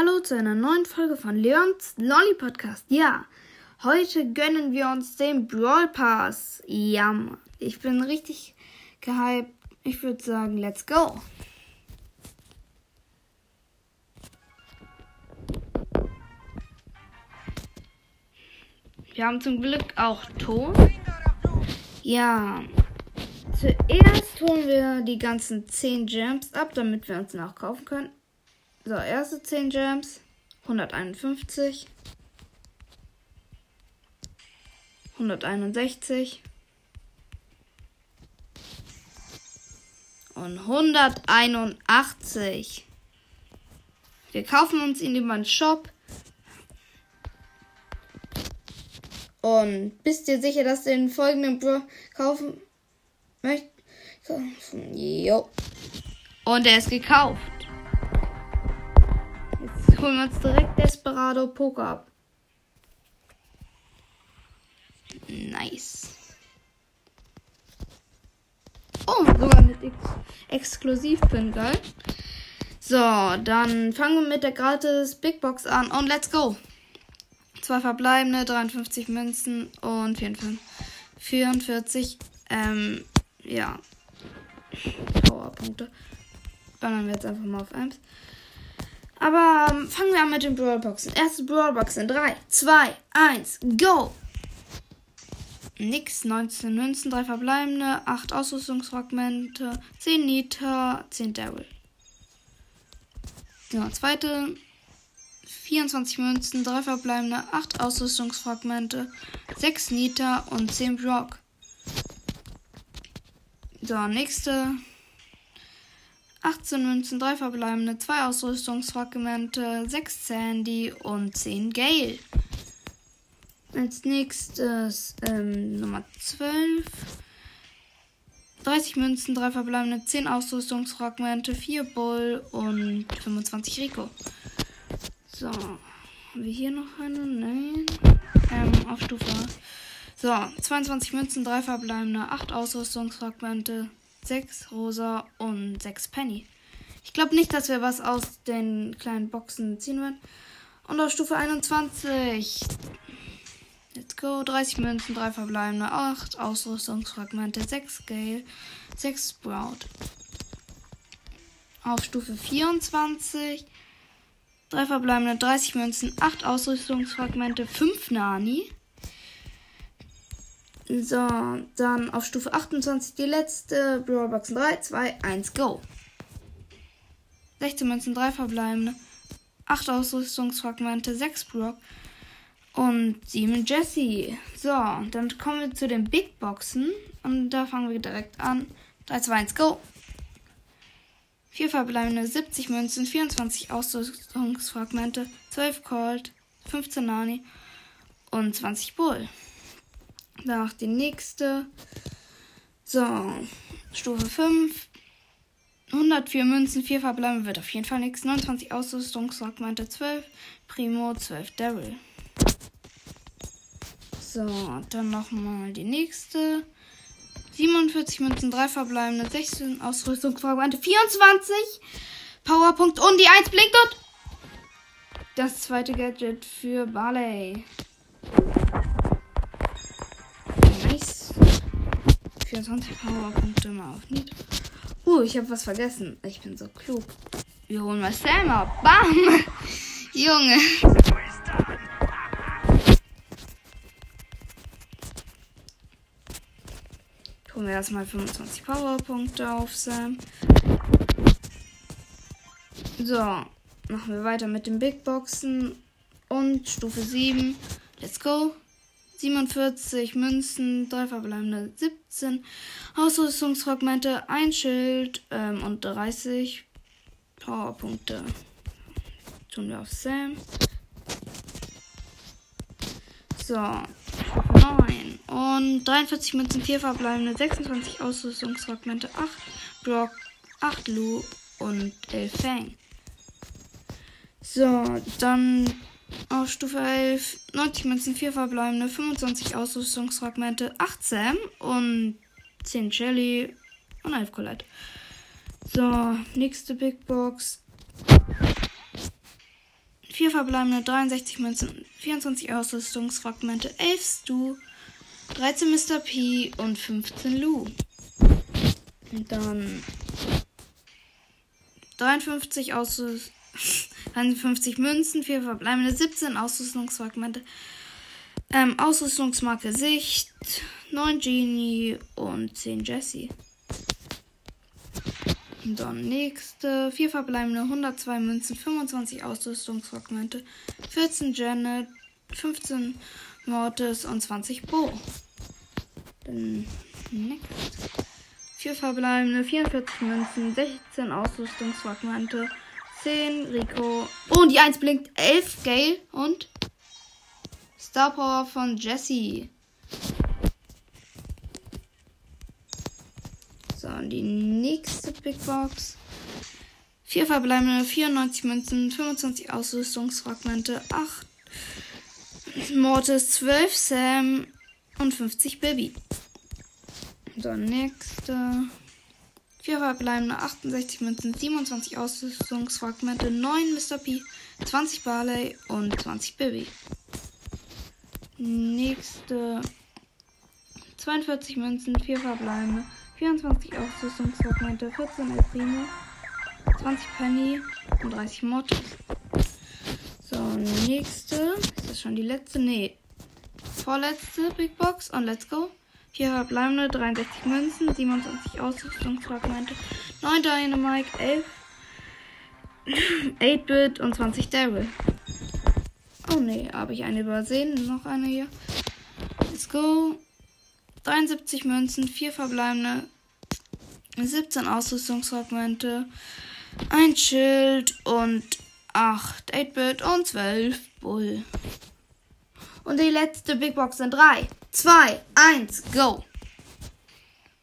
Hallo zu einer neuen Folge von Leon's Lolli-Podcast. Ja, heute gönnen wir uns den Brawl Pass. Ja, ich bin richtig gehypt. Ich würde sagen, let's go. Wir haben zum Glück auch Ton. Ja, zuerst holen wir die ganzen 10 Gems ab, damit wir uns noch kaufen können. So, erste 10 Gems, 151, 161 und 181. Wir kaufen uns ihn über den Shop. Und bist dir sicher, dass du den folgenden Bro kaufen möchtest? Jo. Und er ist gekauft. Holen wir uns direkt Desperado Poker ab. Nice. Oh, sogar mit Exklusiv-Pin, geil. So, dann fangen wir mit der gratis Big Box an und let's go. 2 verbleibende, 53 Münzen und 44 ja, Powerpunkte. Ballern wir jetzt einfach mal auf eins. Aber fangen wir an mit den Brawl Boxen. Erste Brawl Boxen. 3, 2, 1, go! Nix. 19 Münzen, 3 verbleibende, 8 Ausrüstungsfragmente, 10 Nita, 10 Daryl. Ja, zweite. 24 Münzen, 3 verbleibende, 8 Ausrüstungsfragmente, 6 Nita und 10 Brock. So, nächste. 18 Münzen, 3 verbleibende, 2 Ausrüstungsfragmente, 6 Sandy und 10 Gale. Als nächstes Nummer 12. 30 Münzen, 3 verbleibende, 10 Ausrüstungsfragmente, 4 Bull und 25 Rico. So, haben wir hier noch eine? Nein. Auf Stufe. So, 22 Münzen, 3 verbleibende, 8 Ausrüstungsfragmente, 6 Rosa und 6 Penny. Ich glaube nicht, dass wir was aus den kleinen Boxen ziehen werden. Und auf Stufe 21. Let's go. 30 Münzen, 3 verbleibende, 8 Ausrüstungsfragmente, 6 Gale, 6 Sprout. Auf Stufe 24. 3 verbleibende, 30 Münzen, 8 Ausrüstungsfragmente, 5 Nani. So, dann auf Stufe 28 die letzte Brawl Boxen. 3, 2, 1, go! 16 Münzen, 3 verbleibende, 8 Ausrüstungsfragmente, 6 Brock und 7 Jessie. So, dann kommen wir zu den Big Boxen und da fangen wir direkt an. 3, 2, 1, go! 4 verbleibende, 70 Münzen, 24 Ausrüstungsfragmente, 12 Colt, 15 Nani und 20 Bull. Danach die nächste. So, Stufe 5. 104 Münzen, 4 verbleiben wird auf jeden Fall nichts. 29 Ausrüstungsfragmente, 12 Primo, 12 Daryl. So, dann nochmal die nächste. 47 Münzen, 3 verbleibende, 16 Ausrüstungsfragmente, 24 Powerpunkt und die 1 blinkt dort. Das zweite Gadget für Barley. 24 Powerpunkte mal auf Nied. Ich habe was vergessen. Ich bin so klug. Wir holen mal Sam ab. Bam! Junge. Tun wir erstmal 25 Powerpunkte auf Sam. So, machen wir weiter mit den Big Boxen. Und Stufe 7. Let's go. 47 Münzen, 3 verbleibende, 17 Ausrüstungsfragmente, ein Schild und 30 Powerpunkte. Tun wir auf Sam. So, 9 und 43 Münzen, 4 verbleibende, 26 Ausrüstungsfragmente, 8 Brock, 8 Lu und 11 Fang. So, dann auf Stufe 11, 90 Münzen, 4 verbleibende, 25 Ausrüstungsfragmente, 8 Sam und 10 Jelly und 11 Colette. So, nächste Big Box. 4 verbleibende 63 Münzen, 24 Ausrüstungsfragmente, 11 Stu, 13 Mr. P und 15 Lou. Und dann 53 Ausrüstung. 51 Münzen, 4 verbleibende, 17 Ausrüstungsfragmente, Ausrüstungsmarke Sicht, 9 Genie und 10 Jessie. Und dann nächste, 4 verbleibende, 102 Münzen, 25 Ausrüstungsfragmente, 14 Janet, 15 Mortis und 20 Bo. Dann next. 4 verbleibende, 44 Münzen, 16 Ausrüstungsfragmente, 10, Rico. Oh, und die 1 blinkt. 11, Gale und Star Power von Jessie. So, und die nächste Big Box. 4 verbleibende, 94 Münzen, 25 Ausrüstungsfragmente, 8 Mortis, 12 Sam und 50 Baby. So, nächste. 4 verbleibende, 68 Münzen, 27 Ausrüstungsfragmente, 9 Mr. P, 20 Barley und 20 Baby. Nächste 42 Münzen, 4 verbleibende, 24 Ausrüstungsfragmente, 14 El Primo, 20 Penny und 30 Mortis. So, nächste. Ist das schon die letzte? Nee. Vorletzte Big Box und let's go. 4 verbleibende, 63 Münzen, 27 Ausrüstungsfragmente, 9 Dynamite, 11 8-Bit und 20 Daryl. Oh ne, habe ich eine übersehen. Noch eine hier. Let's go. 73 Münzen, 4 verbleibende, 17 Ausrüstungsfragmente, ein Schild und 8 8-Bit und 12 Bull. Und die letzte Big Box sind 3. 2, 1, go!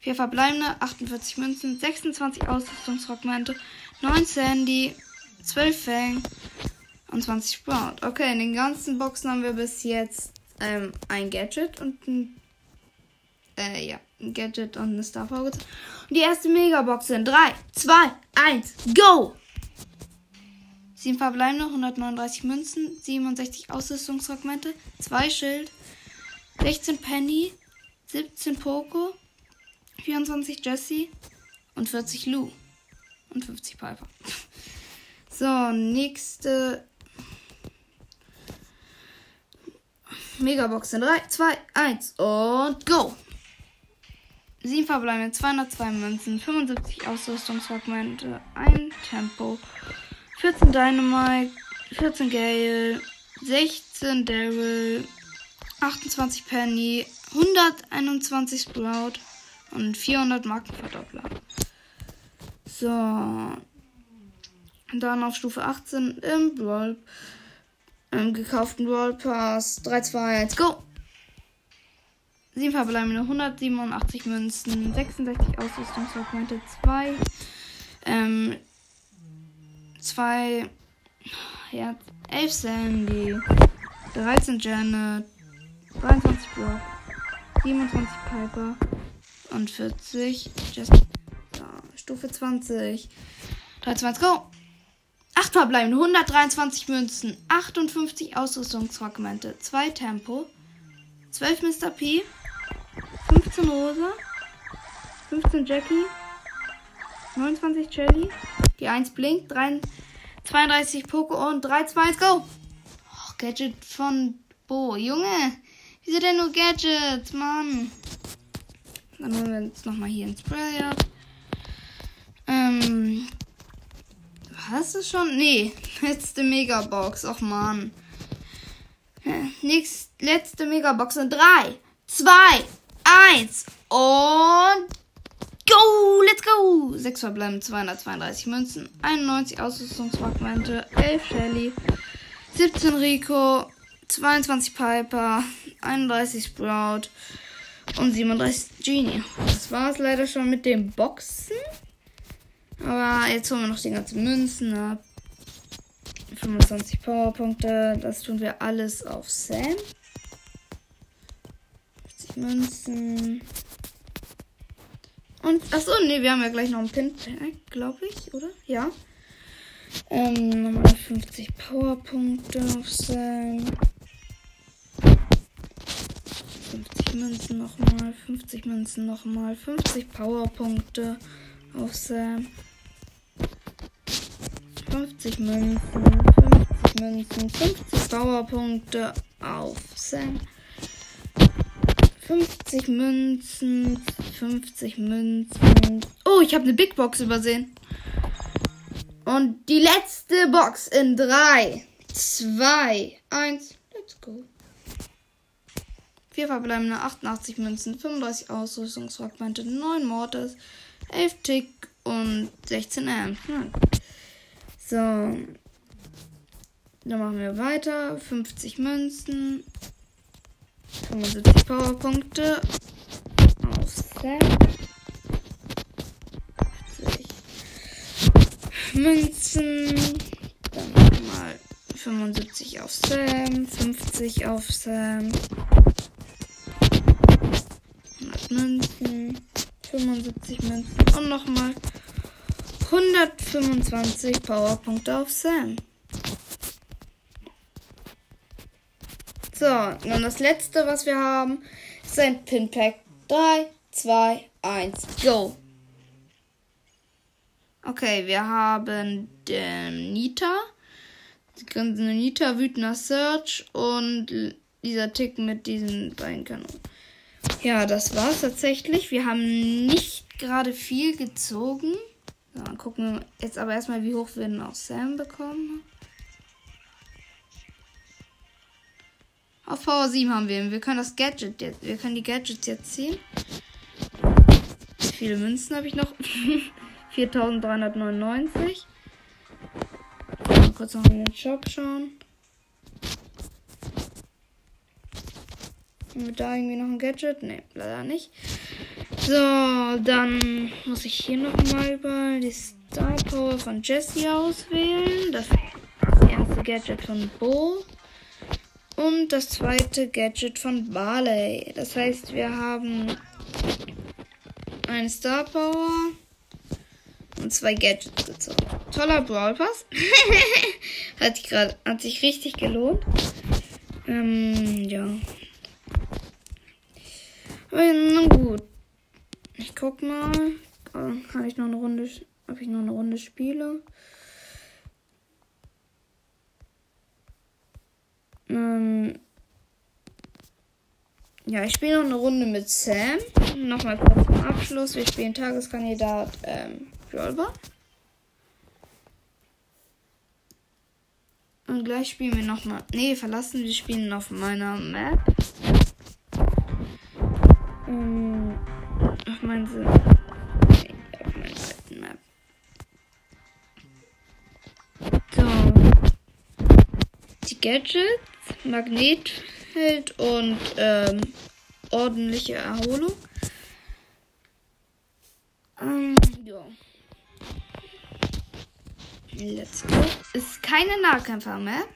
4 verbleibende, 48 Münzen, 26 Ausrüstungsfragmente, 9 Sandy, 12 Fang und 20 Sprout. Okay, in den ganzen Boxen haben wir bis jetzt ein Gadget und ein Gadget und eine Star Power. Und die erste Mega-Box sind 3, 2, 1, go! 7 verbleibende, 139 Münzen, 67 Ausrüstungsfragmente, 2 Schild, 16 Penny, 17 Poco, 24 Jessie und 40 Lou und 50 Piper. So, nächste Megabox in 3, 2, 1 und go! 7 verbleibende, 202 Münzen, 75 Ausrüstungsfragmente, 1 Tempo, 14 Dynamite, 14 Gale, 16 Daryl, 28 Penny, 121 Sprout und 400 Markenverdoppler. So. Und dann auf Stufe 18 im gekauften Brawl Pass. 3, 2, 1, go! 7 verbleibende, 187 Münzen, 66 Ausrüstungsfragmente, 11 Sandy, 13 Janet, 23 Block, 27 Piper und 40 Jessie. So, Stufe 20. 3, 2, 1, go! 8 verbleibende, 123 Münzen, 58 Ausrüstungsfragmente, 2 Tempo, 12 Mr. P, 15 Rosa, 15 Jackie, 29 Shelly, die 1 blinkt, 32 Poco und 3, 2, 1, go! Oh, Gadget von Bo, Junge! Wieso denn nur Gadgets, Mann? Dann holen wir jetzt nochmal hier ins Spray ab. Hast du schon? Nee, letzte Megabox. Och, Mann. Letzte Megabox in 3, 2, 1 und go! Let's go! 6 verbleiben, 232 Münzen, 91 Ausrüstungsfragmente, 11 Shelly, 17 Rico, 22 Piper, 31 Sprout und 37 Genie. Das war es leider schon mit den Boxen. Aber jetzt holen wir noch die ganzen Münzen ab. 25 Powerpunkte. Das tun wir alles auf Sam. 50 Münzen. Und, achso, nee, wir haben ja gleich noch einen Pin Pack, glaube ich, oder? Ja. Nochmal 50 Powerpunkte auf sein. 50 Münzen nochmal, 50 Münzen nochmal, 50 Powerpunkte auf Sam. 50 Münzen, 50 Münzen, 50 Powerpunkte auf Sam. 50 Münzen, 50 Münzen. Oh, ich habe eine Big Box übersehen. Und die letzte Box in 3, 2, 1, let's go. 4 verbleibende, 88 Münzen, 35 Ausrüstungsfragmente, 9 Mortis, 11 Tick und 16 M. So, dann machen wir weiter. 50 Münzen, 75 Powerpunkte auf Sam. Münzen, dann nochmal 75 auf Sam, 50 auf Sam, 100 Münzen, 75 Münzen und nochmal 125 Powerpunkte auf Sam. So, und das letzte, was wir haben, ist ein Pin Pack. 3, 2, 1, go! Okay, wir haben den Nita. Sie können Nita, wütender Search und dieser Tick mit diesen beiden Kanonen. Ja, das war's tatsächlich. Wir haben nicht gerade viel gezogen. So, dann gucken wir jetzt aber erstmal, wie hoch wir denn auf Sam bekommen. Auf Power 7 haben wir ihn. Wir können das Gadget jetzt. Wir können die Gadgets jetzt ziehen. Wie viele Münzen habe ich noch? 4.399. Mal kurz noch in den Shop schauen. Haben wir da irgendwie noch ein Gadget? Ne, leider nicht. So, dann muss ich hier nochmal über die Star Power von Jessie auswählen. Das erste Gadget von Bo. Und das zweite Gadget von Barley. Das heißt, wir haben eine Star Power und 2 Gadgets gezogen. Toller Brawl Pass. Hat sich richtig gelohnt. Ja. Aber nun gut. Ich guck mal. Ob ich noch eine Runde spiele? Ja, ich spiele noch eine Runde mit Sam. Nochmal kurz zum Abschluss. Wir spielen Tageskandidat. Und gleich spielen wir nochmal. Ne, verlassen. Wir spielen auf meiner Map. Auf meiner alten Map. So. Die Gadgets, Magnetfeld und ordentliche Erholung. Ja. Let's go. Ist keine Nahkämpfer-Map.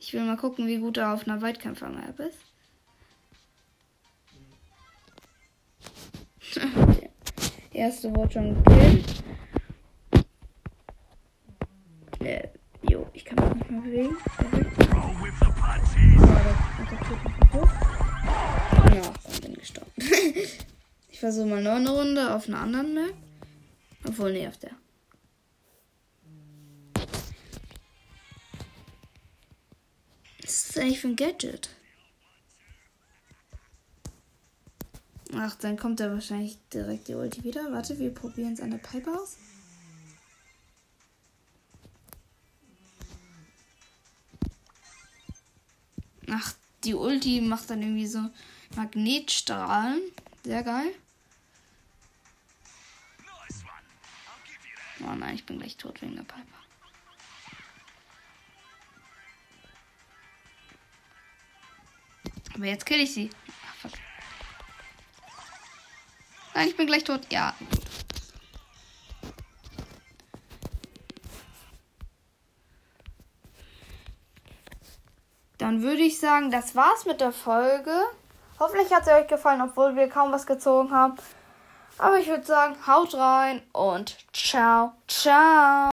Ich will mal gucken, wie gut er auf einer Weitkämpfer-Map ist. Erste Wort schon gekillt. Jo, ich kann mich nicht mehr bewegen. Ja, ich bin gestorben. Ich versuche mal noch eine Runde auf einer anderen Map. Obwohl, nee, auf der. Was ist das eigentlich für ein Gadget? Ach, dann kommt er wahrscheinlich direkt die Ulti wieder. Warte, wir probieren es an der Pipe aus. Ach, die Ulti macht dann irgendwie so Magnetstrahlen. Sehr geil. Oh nein, ich bin gleich tot wegen der Piper. Aber jetzt kill ich sie. Ach, fuck. Nein, ich bin gleich tot. Ja. Dann würde ich sagen, das war's mit der Folge. Hoffentlich hat sie euch gefallen, obwohl wir kaum was gezogen haben. Aber ich würde sagen, haut rein und ciao, ciao.